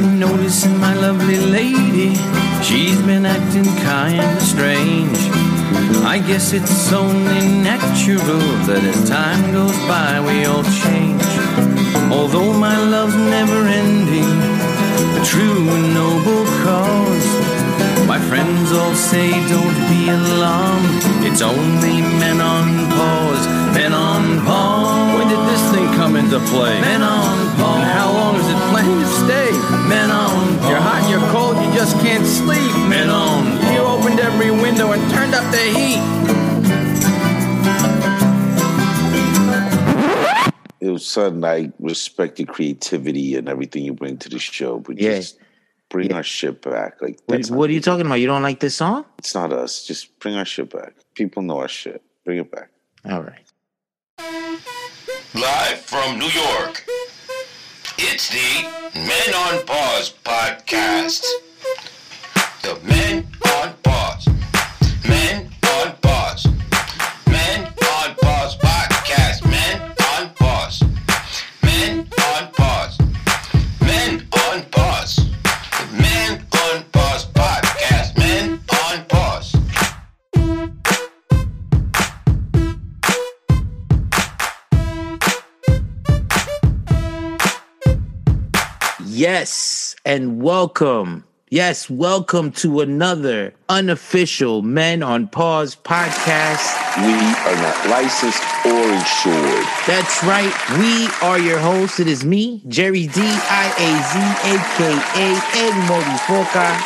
been noticing my lovely lady. She's been acting kinda strange. I guess it's only natural that as time goes by we all change. Although my love's never ending, a true and noble cause, my friends all say don't be alarmed, it's only men on pause. Men on pause. When did this thing come into play? Men on pause. And how long is it planning to stay? Men on pause. You're hot, you're cold, you just can't sleep. Men on pause. You opened every window and turned up the heat. It was sudden. I respected creativity and everything you bring to the show, but just bring our shit back. Like, what are you talking about? You don't like this song? It's not us. Just bring our shit back. People know our shit. Bring it back. All right. Live from New York, it's the Men on Pause podcast. The Men on Pause. Men on Pause. Men on Pause podcast. Men on Pause. Men on Pause. Men on Pause. The Men on Pause podcast. Men on Pause. Yes, and welcome. Yes, welcome to another unofficial Men on Pause podcast. We are not licensed or insured. That's right. We are your hosts. It is me, Jerry Diaz, a.k.a. Ed Moribuka.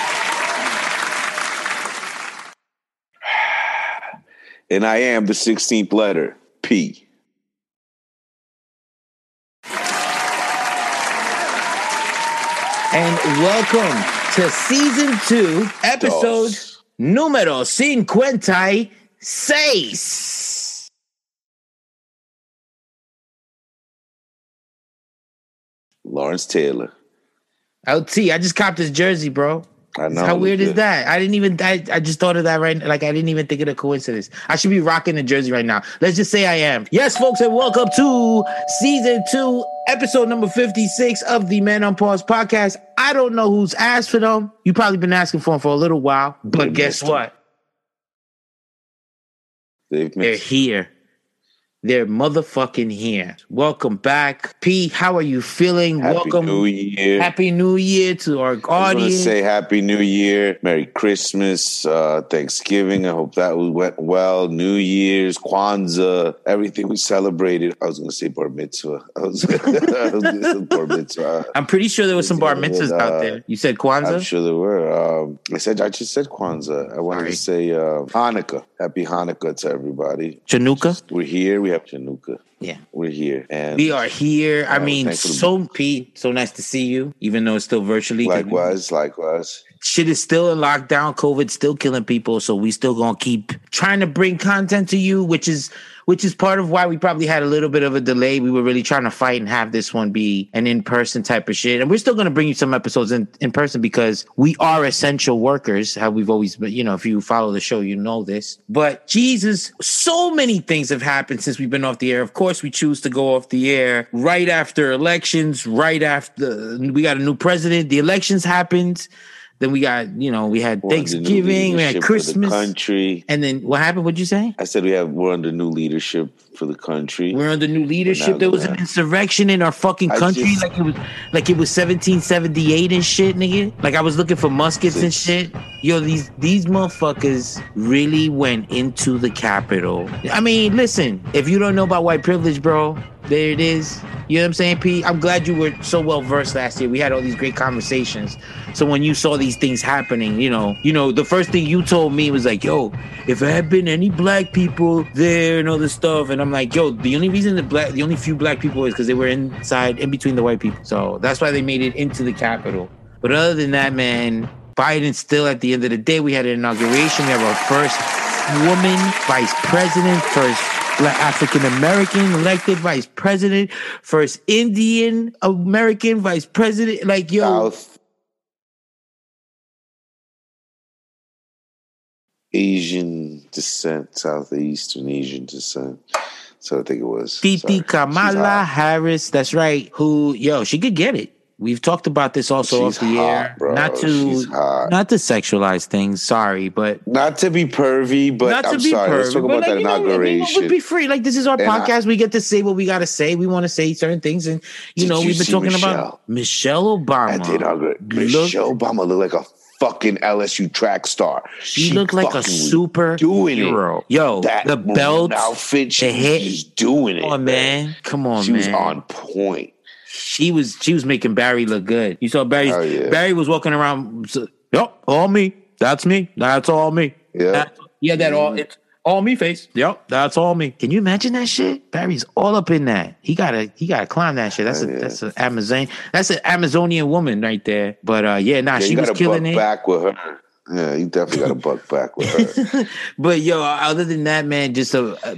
And I am the 16th letter, P. And welcome to season 2, episode número 56. Lawrence Taylor. LT, I just copped his jersey, bro. I know. How weird is that? I didn't even, I just thought of that right now. Like, I didn't even think of the coincidence. I should be rocking the jersey right now. Let's just say I am. Yes, folks, and welcome to season 2, episode number 56 of the Man on Pause podcast. I don't know who's asked for them. You've probably been asking for them for a little while, but guess what? They're here. They're motherfucking here. Welcome back. P, how are you feeling? Welcome. Happy New Year. Happy New Year to our audience. I want to say Happy New Year. Merry Christmas. Thanksgiving. I hope that went well. New Year's, Kwanzaa, everything we celebrated. I was going to say bar mitzvah. I'm pretty sure there was some bar mitzvahs out there. You said Kwanzaa? I'm sure there were. I just said Kwanzaa. I wanted to say Hanukkah. Happy Hanukkah to everybody. Chanukah? We're here. We have Chanukah. Yeah. We're here. And we are here. I mean, Pete, so nice to see you, even though it's still virtually. Likewise. Shit is still in lockdown. COVID's still killing people. So we still gonna keep trying to bring content to you, which is part of why we probably had a little bit of a delay. We were really trying to fight and have this one be an in-person type of shit. And we're still going to bring you some episodes in person because we are essential workers, how we've always been. You know, if you follow the show, you know this. But Jesus, so many things have happened since we've been off the air. Of course, we choose to go off the air right after elections, right after we got a new president. The elections happened. Then we got, we had Thanksgiving, we had Christmas. The country. And then what happened? What'd you say? I said we're under new leadership for the country. We're under new leadership. There was an insurrection in our fucking country. It was 1778 and shit, nigga. Like I was looking for muskets and shit. Yo, these motherfuckers really went into the Capitol. I mean, listen, if you don't know about white privilege, bro, there it is. You know what I'm saying, P? I'm glad you were so well versed last year. We had all these great conversations. So when you saw these things happening, you know, the first thing you told me was like, yo, if there had been any black people there and all this stuff. And I'm like, yo, the only reason the only few black people is because they were inside, in between the white people. So that's why they made it into the Capitol. But other than that, man, Biden still, at the end of the day, we had an inauguration. We have our first woman vice president, first African-American elected vice president, first Indian-American vice president. Like, yo. South Asian descent, Southeastern Asian descent. So I think it was. Kamala Harris, that's right. Who, yo, she could get it. We've talked about this also off the air. Not to sexualize things, sorry, but not to be pervy, but I'm sorry. Let's talk about that inauguration. Would be free. Like, this is our podcast. We get to say what we gotta say. We want to say certain things, and we've been talking about Michelle Obama. Michelle Obama looked like a fucking LSU track star. She looked like a superhero. Yo, that the belt outfit, the hit. She's doing it. Come on, man. She was on point. She was making Barry look good. You saw Barry was walking around. Yep, all me. That's me. That's all me. It's all me face. Yep, that's all me. Can you imagine that shit? Barry's all up in that. He gotta climb that shit. That's an Amazonian woman right there. But she was killing it. Back with her. Yeah, you definitely got to buck back with her. But other than that, man,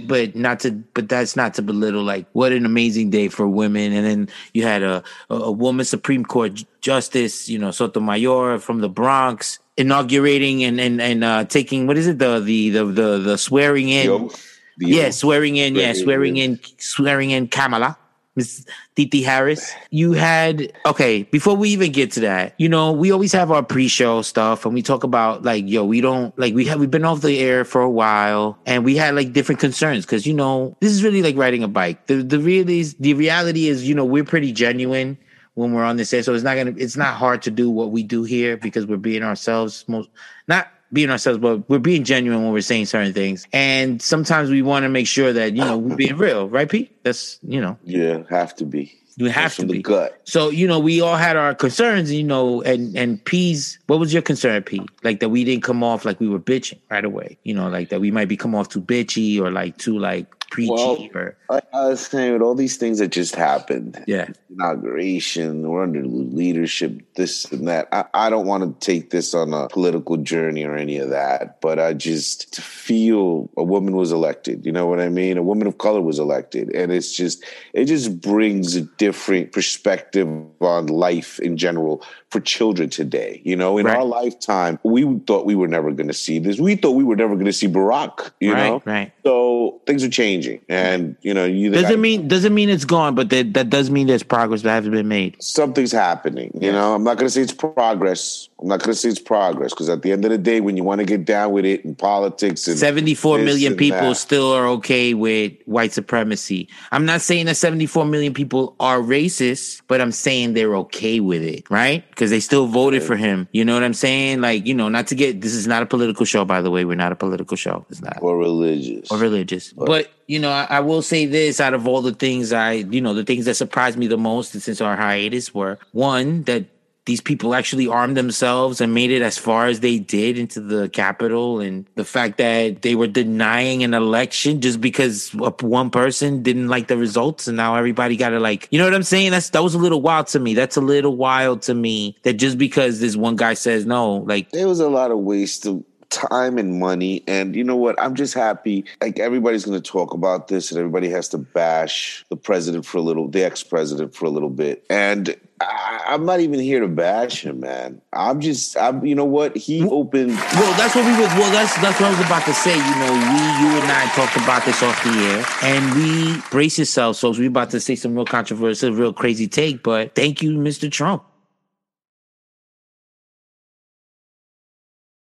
but that's not to belittle. Like, what an amazing day for women. And then you had a woman Supreme Court Justice, Sotomayor from the Bronx, inaugurating and taking the swearing in, swearing in Kamala. Ms. Titi Harris. You had, before we even get to that, we always have our pre-show stuff and we talk about we've been off the air for a while and we had different concerns because, this is really like riding a bike. The reality is, we're pretty genuine when we're on this air. So it's not hard to do what we do here because we're being ourselves, but we're being genuine when we're saying certain things. And sometimes we want to make sure that, we're being real. Right, Pete? That's, Yeah, have to be. We have to be. Gut. So, we all had our concerns, and P's, what was your concern, Pete? Like that we didn't come off like we were bitching right away. Like that we might be come off too bitchy or too preachy. Well, like I was saying, with all these things that just happened. Yeah. Inauguration, we're under leadership, this and that. I don't want to take this on a political journey or any of that, but I just feel a woman was elected. You know what I mean? A woman of color was elected. And it just brings a different perspective on life in general for children today. In our lifetime, we thought we were never going to see this. We thought we were never going to see Barack, you know? Right. So things are changing. And, doesn't mean it's gone, but that does mean there's progress that hasn't been made. Something's happening. I'm not going to say it's progress. Because at the end of the day, when you want to get down with it in politics, and 74 million people still are okay with white supremacy. I'm not saying that 74 million people are racist, but I'm saying they're okay with it, right? Because they still voted for him. You know what I'm saying? This is not a political show, by the way. We're not a political show. It's not. Or religious. But I will say this, out of all the things the things that surprised me the most since our hiatus were, one, that these people actually armed themselves and made it as far as they did into the Capitol, and the fact that they were denying an election just because one person didn't like the results, and now everybody got to you know what I'm saying? That was a little wild to me. That's a little wild to me that just because this one guy says no, there was a lot of waste of time and money. And you know what? I'm just happy. Everybody's going to talk about this and everybody has to bash the ex-president for a little bit. And I'm not even here to bash him, man. You know what? He opened. Well, that's what we was. Well, that's what I was about to say. You and I talked about this off the air, and we brace yourselves, folks. We're about to say some real controversial, real crazy take, but thank you, Mr. Trump.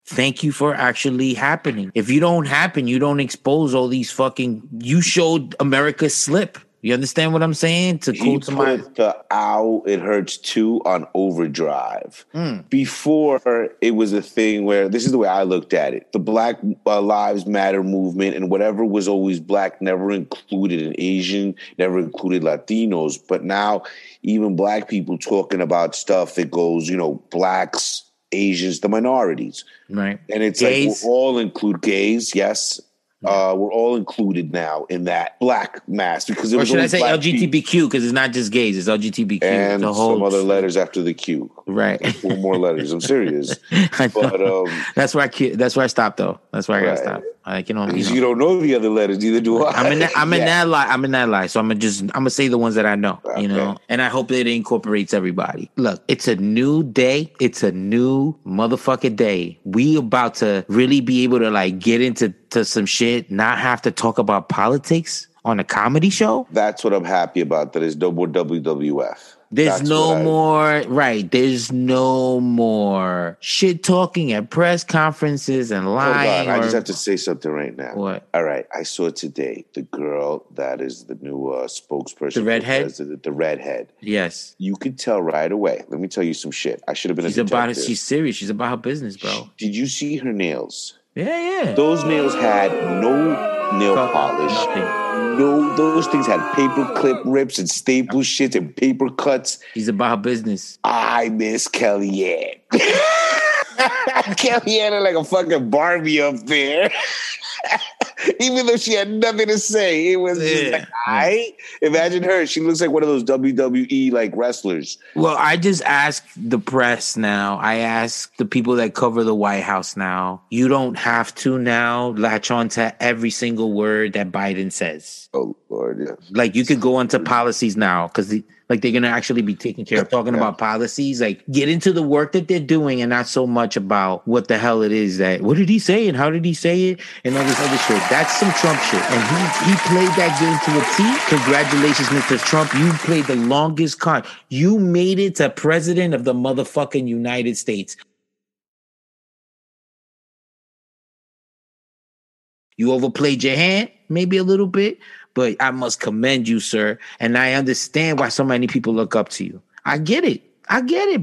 Thank you for actually happening. If you don't happen, you don't expose all these fucking. You showed America slip. You understand what I'm saying? Put the owl, it hurts too on overdrive. Before, it was a thing where, this is the way I looked at it, the Black Lives Matter movement and whatever was always black never included an Asian, never included Latinos. But now, even black people talking about stuff that goes, blacks, Asians, the minorities. Right. And it's gays. We'll all include gays, yes. We're all included now in that black mass because I say LGBTQ because it's not just gays, it's LGBTQ and some other letters after the Q. Right, like 4 more letters. I'm serious. That's where I stopped though. That's where I gotta stop. You don't know the other letters, neither do I. I'm an ally, so I'm gonna say the ones that I know. Okay. And I hope that it incorporates everybody. Look, it's a new day. It's a new motherfucking day. We about to really be able to get into some shit, not have to talk about politics on a comedy show. That's what I'm happy about. That is no more WWF. There's no more shit talking at press conferences and lying. Hold on, I just have to say something right now. What? All right, I saw today the girl that is the new spokesperson. The redhead? The redhead. Yes. You could tell right away. Let me tell you some shit. I should have been she's serious. She's about her business, bro. Did you see her nails? Yeah. Those nails had no nail polish. Nothing. No, those things had paper clip rips and staple shits and paper cuts. He's about her business. I miss Kellyanne. Kellyanne is like a fucking Barbie up there. Even though she had nothing to say, it was just like, I imagine her. She looks like one of those WWE like wrestlers. Well, I just ask the press now. I ask the people that cover the White House now. You don't have to now latch on to every single word that Biden says. Oh, Lord, yeah. Like, you could go onto policies now because they're going to actually be taking care of talking about policies. Like, get into the work that they're doing and not so much about what the hell it is that, what did he say and how did he say it and all this other shit. That's some Trump shit. And he played that game to a T. Congratulations, Mr. Trump. You played the longest con. You made it to president of the motherfucking United States. You overplayed your hand, maybe a little bit, but I must commend you, sir. And I understand why so many people look up to you. I get it,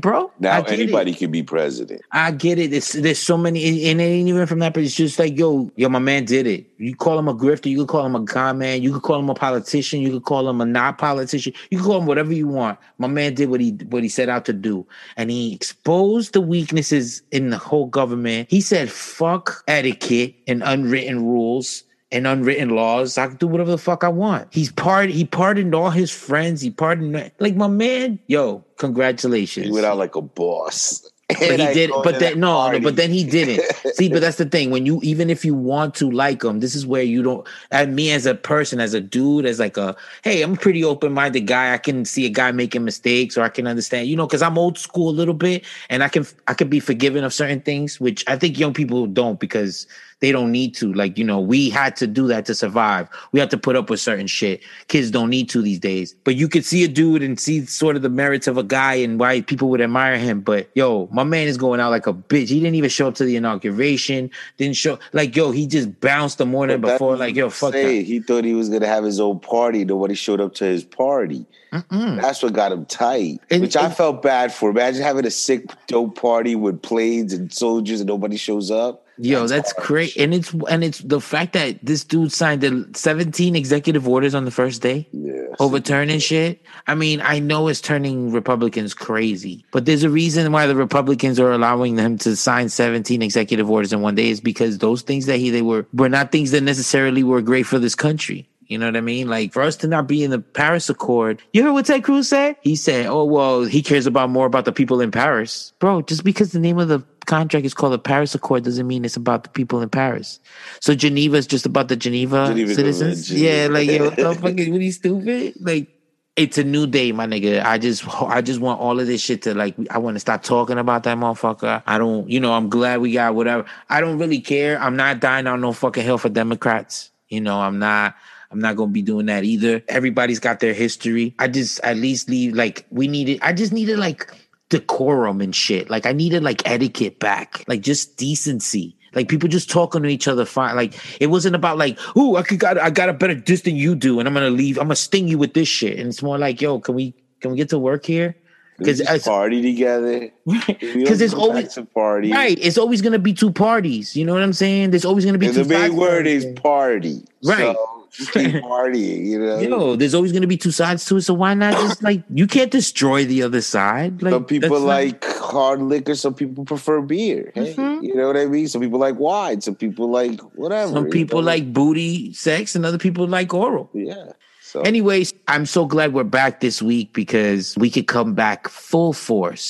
bro. Now anybody can be president. I get it. There's so many, and it ain't even from that, but it's just like, yo, my man did it. You call him a grifter, you can call him a con man, you can call him a politician, you can call him a not politician, you can call him whatever you want. My man did what he set out to do, and he exposed the weaknesses in the whole government. He said, fuck etiquette and unwritten rules. And unwritten laws. I can do whatever the fuck I want. He pardoned all his friends. He pardoned, like, my man. Yo, congratulations. He went out like a boss. But he did. But then but then he didn't. See, but that's the thing. When you, even if you want to like him, this is where you don't. And me as a person, as a dude, as like a, hey, I'm a pretty open-minded guy. I can see a guy making mistakes, or I can understand, because I'm old school a little bit, and I can be forgiven of certain things, which I think young people don't, because they don't need to. Like, we had to do that to survive. We had to put up with certain shit. Kids don't need to these days. But you could see a dude and see sort of the merits of a guy and why people would admire him. But, yo, my man is going out like a bitch. He didn't even show up to the inauguration. Didn't show. Like, yo, he just bounced the morning before. Like, yo, fuck that. He thought he was going to have his own party. Nobody showed up to his party. Mm-mm. That's what got him tight, I felt bad for. Imagine having a sick, dope party with planes and soldiers and nobody shows up. Yo, that's great. And it's the fact that this dude signed the 17 executive orders on the first day, overturning shit. I mean, I know it's turning Republicans crazy, but there's a reason why the Republicans are allowing them to sign 17 executive orders in one day, is because those things that were not things that necessarily were great for this country. You know what I mean? Like, for us to not be in the Paris Accord. You heard what Ted Cruz said? He said, oh, well, he cares more about the people in Paris. Bro, just because the name of the contract is called the Paris Accord doesn't mean it's about the people in Paris. So Geneva is just about the Geneva citizens? Geneva. Yeah, like, yo, what are you, stupid? Like, it's a new day, my nigga. I just want all of this shit to, like, I want to stop talking about that motherfucker. I don't, I'm glad we got whatever. I don't really care. I'm not dying on no fucking hill for Democrats. I'm not going to be doing that either. Everybody's got their history. I just at least leave, like, I just needed like decorum and shit. Like, I needed like etiquette back, like just decency. Like, people just talking to each other fine. Like, it wasn't about like, ooh, I got a better diss than you do, and I'm going to leave. I'm going to sting you with this shit. And it's more like, yo, can we get to work here? Because party together, because it's always a party, right? It's always going to be two parties. You know what I'm saying? There's always going to be two. The main word is party, right? So. Just keep partying, Yo, there's always going to be two sides to it, so why not just, like, you can't destroy the other side. Like, some people like hard liquor, some people prefer beer. Hey, you know what I mean? Some people like wine, some people like whatever. Some people like booty sex, and other people like oral. Yeah. So. Anyways, I'm so glad we're back this week, because we could come back full force.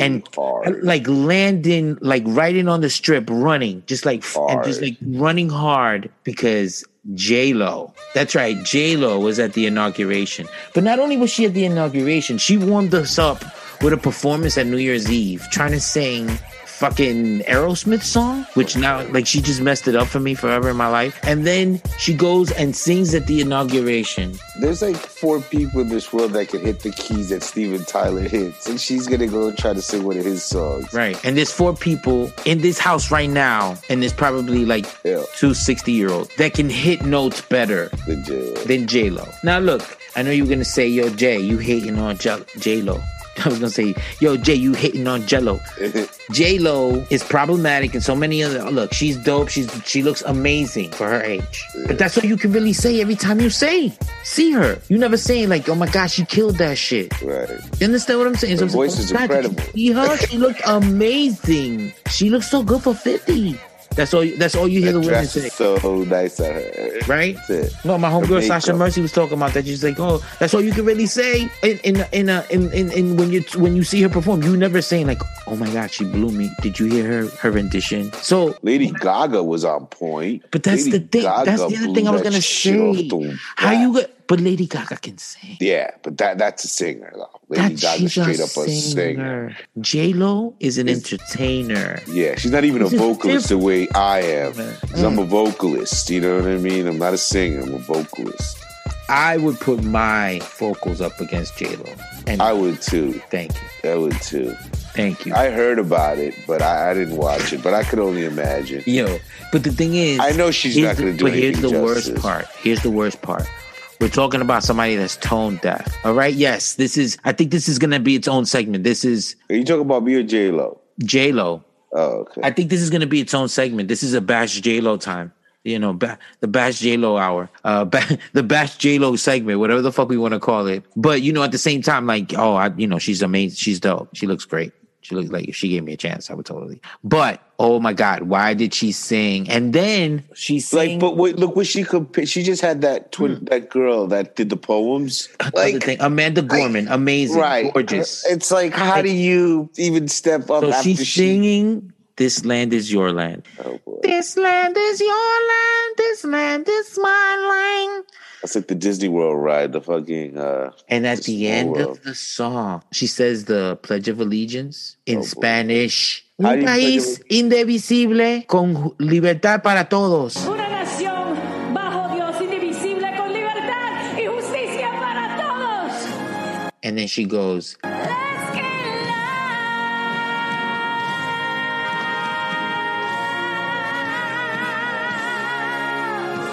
And hard. Like landing, like riding on the strip, running, just like hard. And just like running hard, because J-Lo, that's right, J-Lo was at the inauguration. But not only was she at the inauguration, she warmed us up with a performance at New Year's Eve, trying to sing fucking Aerosmith song, which now, like, she just messed it up for me forever in my life. And then she goes and sings at the inauguration. There's like four people in this world that can hit the keys that Steven Tyler hits, and she's gonna go try to sing one of his songs. Right. And there's four people in this house right now, and there's probably like 2 60-year-olds that can hit notes better than J-Lo. Now look, I know you're gonna say, yo, Jay, you hating on J-Lo. I was going to say, yo, Jay, you hating on Jello. J-Lo is problematic and so many other... Look, she's dope. She looks amazing for her age. But that's all you can really say every time you see her. You never say, like, oh, my gosh, she killed that shit. Right. You understand what I'm saying? Her voice is incredible. See her? She looks amazing. She looks so good for 50. That's all you hear the women say. So nice of her, right? No, my homegirl Sasha Mercy was talking about that. She's like, "Oh, that's all you can really say." When you see her perform, you never saying like, "Oh my God, she blew me." Did you hear her rendition? So Lady Gaga was on point. But that's the thing. That's the other thing I was gonna say. How you got? But Lady Gaga can sing. Yeah, but that's a singer, though. Lady Gaga straight up a singer. J-Lo is an entertainer. Yeah, she's not even a vocalist the way I am. Because I'm a vocalist, you know what I mean? I'm not a singer, I'm a vocalist. I would put my vocals up against J-Lo. And I would too. Thank you. I would too. Thank you. I heard about it, but I didn't watch it. But I could only imagine. Yo, but the thing is... I know she's not going to do anything justice. But here's the worst part. We're talking about somebody that's tone deaf. All right? Yes, I think this is going to be its own segment. Are you talking about me or J-Lo? J-Lo. Oh, okay. I think this is going to be its own segment. This is a Bash J-Lo time. You know, the Bash J-Lo hour. The Bash J-Lo segment, whatever the fuck we want to call it. But, you know, at the same time, like, oh, she's amazing. She's dope. She looks great. She looked like if she gave me a chance, I would totally. But, oh my God, why did she sing? And then she sang. Like, but wait, look what she compared. She just had that twin, that girl that did the poems. Like, thing, Amanda Gorman, amazing, right. Gorgeous. It's like, how do you even step up? So after she's singing, "This land is your land." Oh boy. This land is your land. This land is my land. That's like the Disney World ride, the fucking... and at the end of the song, she says the Pledge of Allegiance in Spanish. Un país indivisible con libertad para todos. Una nación bajo Dios indivisible con libertad y justicia para todos. And then she goes...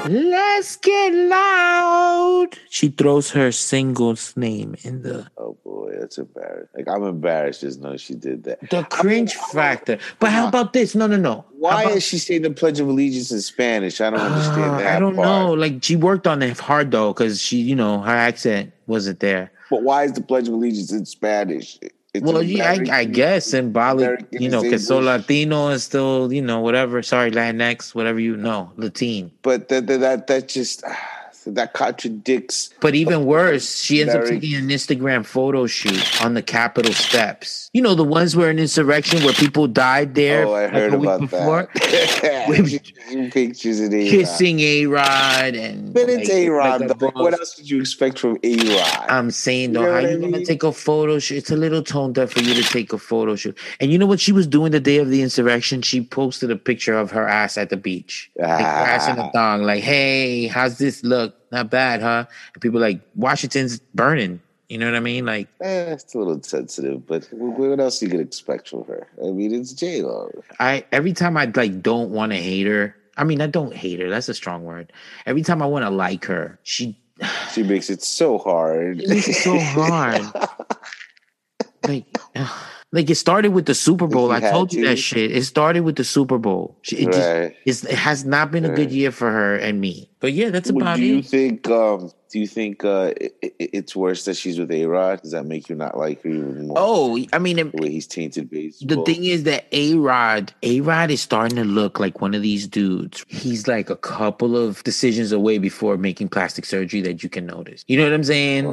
Let's get loud. She throws her singles name in the... Oh, boy, that's embarrassing. Like, I'm embarrassed just knowing she did that. The cringe factor. But how about this? No. Why is she saying the Pledge of Allegiance in Spanish? I don't understand that. I don't know. Like, she worked on it hard, though, because she, you know, her accent wasn't there. But why is the Pledge of Allegiance in Spanish? It's I guess symbolic, you know, because so Latino is still, you know, whatever. Sorry, Latinx, whatever you know, Latin. But that just that contradicts. But even worse, she ends up taking an Instagram photo shoot on the Capitol steps. You know, the ones where an insurrection where people died there. Oh, I heard about before. That. With pictures of A-Rod. Kissing A-Rod and. But it's like, A-Rod. Like what else did you expect from A-Rod? I'm saying though, how you gonna take a photo shoot? It's a little tone deaf for you to take a photo shoot. And you know what she was doing the day of the insurrection? She posted a picture of her ass at the beach, like passing a thong. Like, hey, how's this look? Not bad, huh? And people like Washington's burning. You know what I mean? Like, it's a little sensitive, but what else you could expect from her? I mean, it's J-Lo. Every time I like don't want to hate her. I mean, I don't hate her. That's a strong word. Every time I want to like her, she makes it so hard. She makes it so hard. Like it started with the Super Bowl. I told you that shit. It started with the Super Bowl. It has not been a good year for her and me. But yeah, that's about it. Do you think it's worse that she's with A-Rod? Does that make you not like her even more? Oh, I mean... The way he's tainted baseball. The thing is that A-Rod is starting to look like one of these dudes. He's like a couple of decisions away before making plastic surgery that you can notice. You know what I'm saying?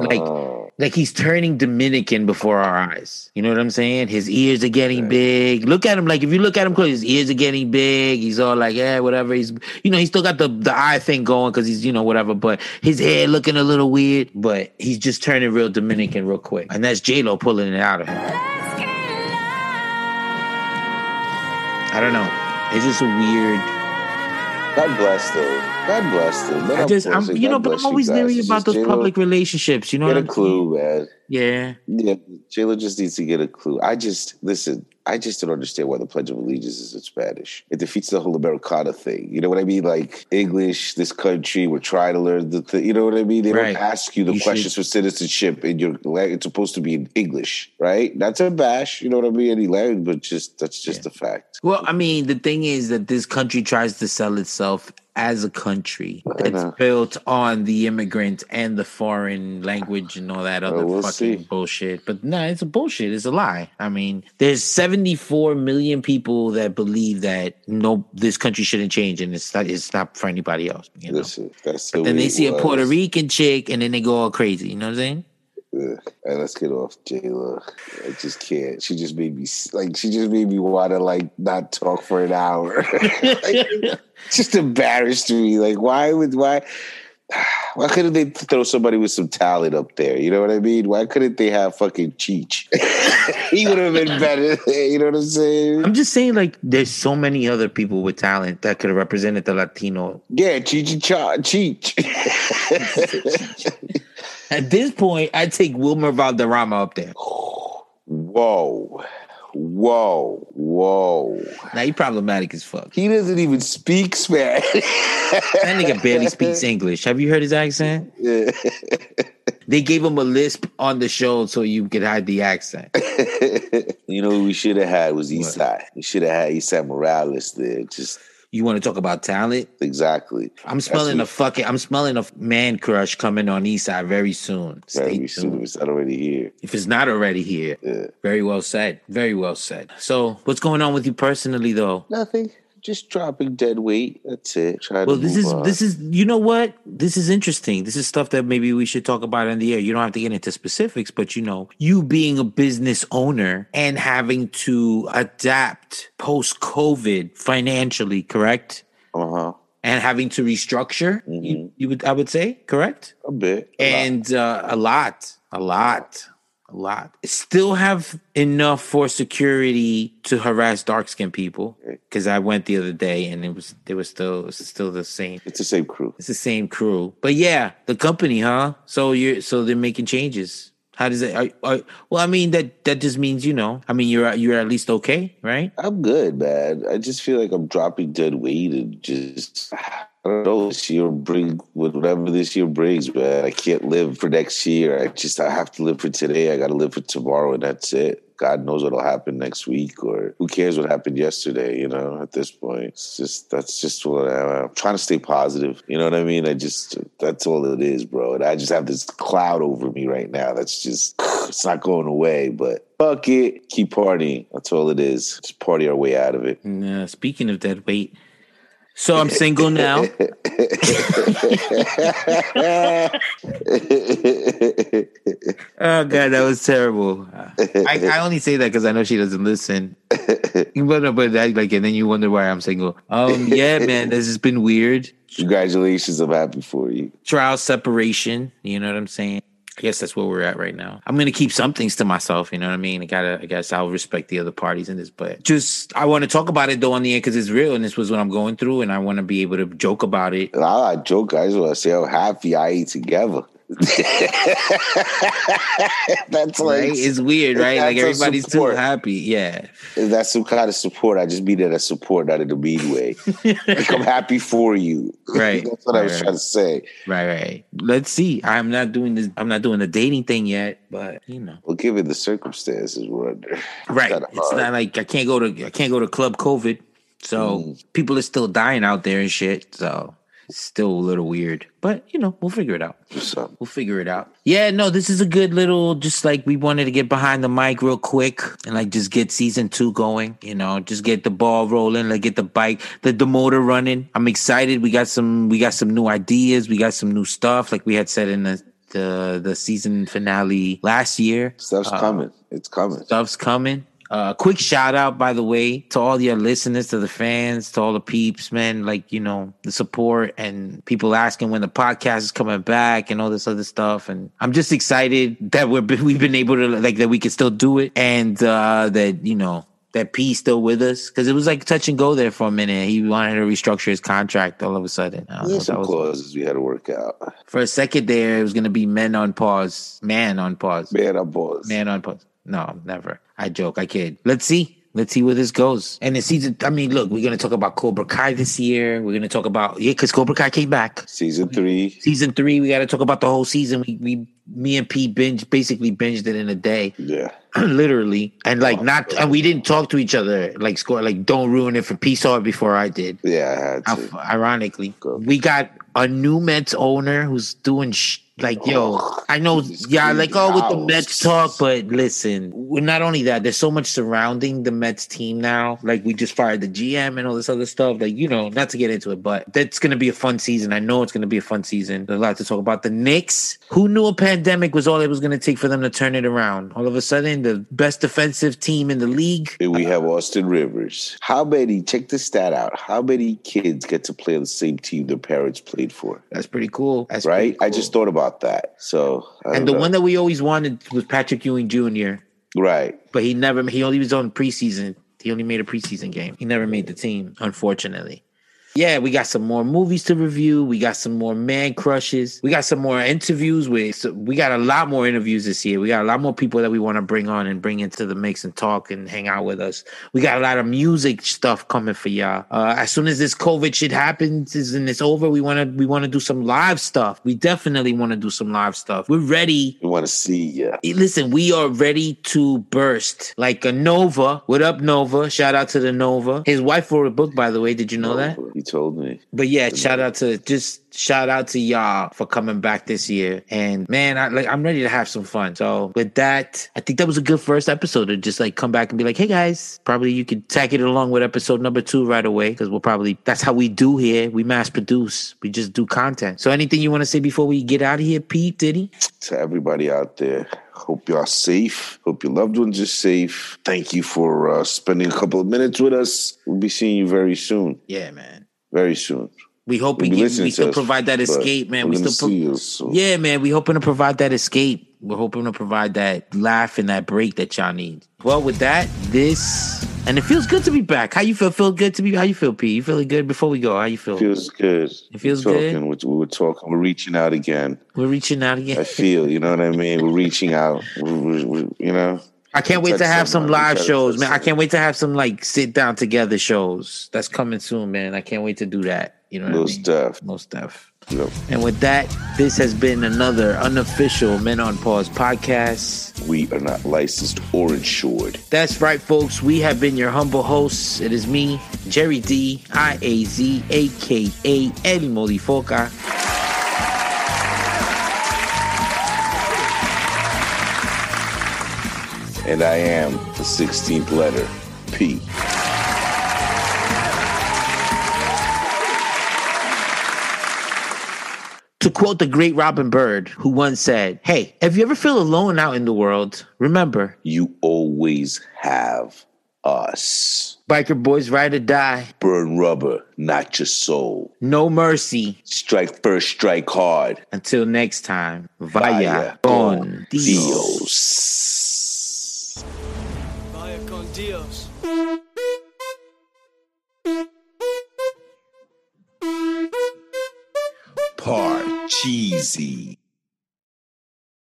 Like he's turning Dominican before our eyes. You know what I'm saying? His ears are getting big. Look at him. Like, if you look at him close, his ears are getting big. He's all like, yeah, whatever. He's, you know, he's still got the eye thing going because he's, you know, whatever. But his hair looking a little weird, but he's just turning real Dominican real quick, and that's J-Lo pulling it out of him. I don't know. It's just a weird. God bless them. God bless them. I just, but I'm always leery about those J-Lo, public relationships. You know, get a clue, man. Yeah. J-Lo just needs to get a clue. I just don't understand why the Pledge of Allegiance is in Spanish. It defeats the whole Americana thing. You know what I mean? Like, English, this country, we're trying to learn the thing. You know what I mean? They don't ask you the questions for citizenship in your language. It's supposed to be in English, right? Not to bash, you know what I mean, any language, but that's just a fact. Well, I mean, the thing is that this country tries to sell itself as a country that's built on the immigrant and the foreign language and all that other bullshit. But no, it's a bullshit. It's a lie. I mean, there's 74 million people that believe that this country shouldn't change, and it's not for anybody else. You know? Listen, then they see a Puerto Rican chick, and then they go all crazy. You know what I'm saying? All right, let's get off J-Lo. I just can't. She just made me want to not talk for an hour. Just embarrassed me. Why couldn't they throw somebody with some talent up there? You know what I mean? Why couldn't they have fucking Cheech? He would have been better. You know what I'm saying? I'm just saying, there's so many other people with talent that could have represented the Latino. Yeah, Cheech. At this point, I take Wilmer Valderrama up there. Whoa. Now, he problematic as fuck. He doesn't even speak Spanish. That nigga barely speaks English. Have you heard his accent? Yeah. They gave him a lisp on the show so you could hide the accent. You know who we should have had was Isai. We should have had Isai Morales there. Just... You want to talk about talent? Exactly. I'm smelling a man crush coming on Eastside very soon. Stay tuned. It's not already here. If it's not already here, yeah. Very well said. Very well said. So, what's going on with you personally, though? Nothing. Just dropping dead weight. That's it. This is interesting. This is stuff that maybe we should talk about in the air. You don't have to get into specifics, but you being a business owner and having to adapt post-COVID financially, correct? Uh-huh. And having to restructure, mm-hmm. I would say, correct? A bit. A lot. Still have enough for security to harass dark-skinned people, because I went the other day and it was still the same. It's the same crew. But yeah, the company, huh? So they're making changes. How does it? That just means you're at least okay, right? I'm good, man. I just feel like I'm dropping dead weight and just. I don't know, whatever this year brings, man. I can't live for next year. I have to live for today. I got to live for tomorrow, and that's it. God knows what'll happen next week, or who cares what happened yesterday, at this point. That's just what I'm trying to stay positive. You know what I mean? That's all it is, bro. And I just have this cloud over me right now. It's not going away, but fuck it. Keep partying. That's all it is. Just party our way out of it. Nah, speaking of that weight. So I'm single now. Oh, God, that was terrible. I only say that because I know she doesn't listen. And then you wonder why I'm single. Yeah, man, this has been weird. Congratulations, I'm happy for you. Trial separation, you know what I'm saying? I guess that's where we're at right now. I'm going to keep some things to myself, you know what I mean? I guess I'll respect the other parties in this, but I want to talk about it, though, on the air because it's real, and this was what I'm going through, and I want to be able to joke about it. I joke. I just want to say how happy I ate together. That's right? It's weird, right? Everybody's too happy. Yeah. That's some kind of support. I just mean that as support, not in a mean way. I'm happy for you. Right. That's what I was trying to say. Right. Let's see. I'm not doing the dating thing yet, but Well, given the circumstances we're under. Right. It's not like I can't go to Club COVID. So people are still dying out there and shit. So still a little weird, but we'll figure it out. We'll figure it out. Yeah, no, this is a good little, just we wanted to get behind the mic real quick and just get season 2 going. Just get the ball rolling, get the bike, the motor running. I'm excited. We got some new ideas. We got some new stuff, like we had said in the season finale last year. Stuff's coming. It's coming. Stuff's coming. Quick shout out, by the way, to all your listeners, to the fans, to all the peeps, man. The support and people asking when the podcast is coming back and all this other stuff. And I'm just excited that we've been able to that we can still do it, and that that P's still with us? Because it was like touch and go there for a minute. He wanted to restructure his contract all of a sudden. Some clauses we had to work out. For a second there, it was going to be Man on pause. No, never. I joke. I kid. Let's see. Let's see where this goes. And the season, I mean, look, we're going to talk about Cobra Kai this year. We're going to talk about, because Cobra Kai came back. Season three. We got to talk about the whole season. Me and P basically binged it in a day. Yeah. Literally. And we didn't talk to each other. Like, don't ruin it for P. Saw it before I did. Yeah, I had to. Ironically. Good. We got a new Mets owner who's doing I know y'all like, with the Mets talk, but listen, not only that, there's so much surrounding the Mets team now. Like, we just fired the GM and all this other stuff. Like, you know, not to get into it, but that's going to be a fun season. I know it's going to be a fun season. There's a lot to talk about. The Knicks, who knew a pandemic was all it was going to take for them to turn it around? All of a sudden, the best defensive team in the league. And we have Austin Rivers. Check this stat out. How many kids get to play on the same team their parents played for? That's pretty cool. I just thought about that. So, one that we always wanted was Patrick Ewing Jr. Right, but he only was on preseason. He only made a preseason game. He never made the team, unfortunately. Yeah, we got some more movies to review. We got some more man crushes. We got some more interviews we got a lot more interviews this year. We got a lot more people that we want to bring on and bring into the mix and talk and hang out with us. We got a lot of music stuff coming for y'all. As soon as this COVID shit happens and it's over, we want to do some live stuff. We definitely want to do some live stuff. We're ready. We want to see ya. Listen, we are ready to burst like a Nova. What up, Nova? Shout out to the Nova. His wife wrote a book, by the way. Did you know that? Told me. But yeah, shout out to y'all for coming back this year. And man, I'm ready to have some fun. So with that, I think that was a good first episode to just come back and be like, hey guys, probably you could tag it along with episode number 2 right away, because that's how we do here. We mass produce. We just do content. So anything you want to say before we get out of here, P. Diddy? To everybody out there, hope y'all safe. Hope your loved ones are safe. Thank you for spending a couple of minutes with us. We'll be seeing you very soon. Yeah, man. Very soon. We hope we still provide that escape, man. We still yeah, man. We're hoping to provide that escape. We're hoping to provide that laugh and that break that y'all need. Well, with that, and it feels good to be back. How you feel? How you feel, P? You feeling good before we go? How you feel? Feels good. It feels good. We were talking. We're reaching out again. I feel. You know what I mean? We're reaching out. We're I can't wait to have some live shows, man. I can't wait to have some sit down together shows. That's coming soon, man. I can't wait to do that. You know what I mean? Most stuff. Yep. And with that, this has been another unofficial Men on Pause podcast. We are not licensed or insured. That's right, folks. We have been your humble hosts. It is me, Jerry D, IAZ, a.k.a. Ed Moribuka. And I am the 16th letter, P. To quote the great Robin Bird, who once said, hey, if you ever feel alone out in the world, remember, you always have us. Biker boys, ride or die. Burn rubber, not your soul. No mercy. Strike first, strike hard. Until next time, vaya con Dios. Vaya con Dios. Parcheesi.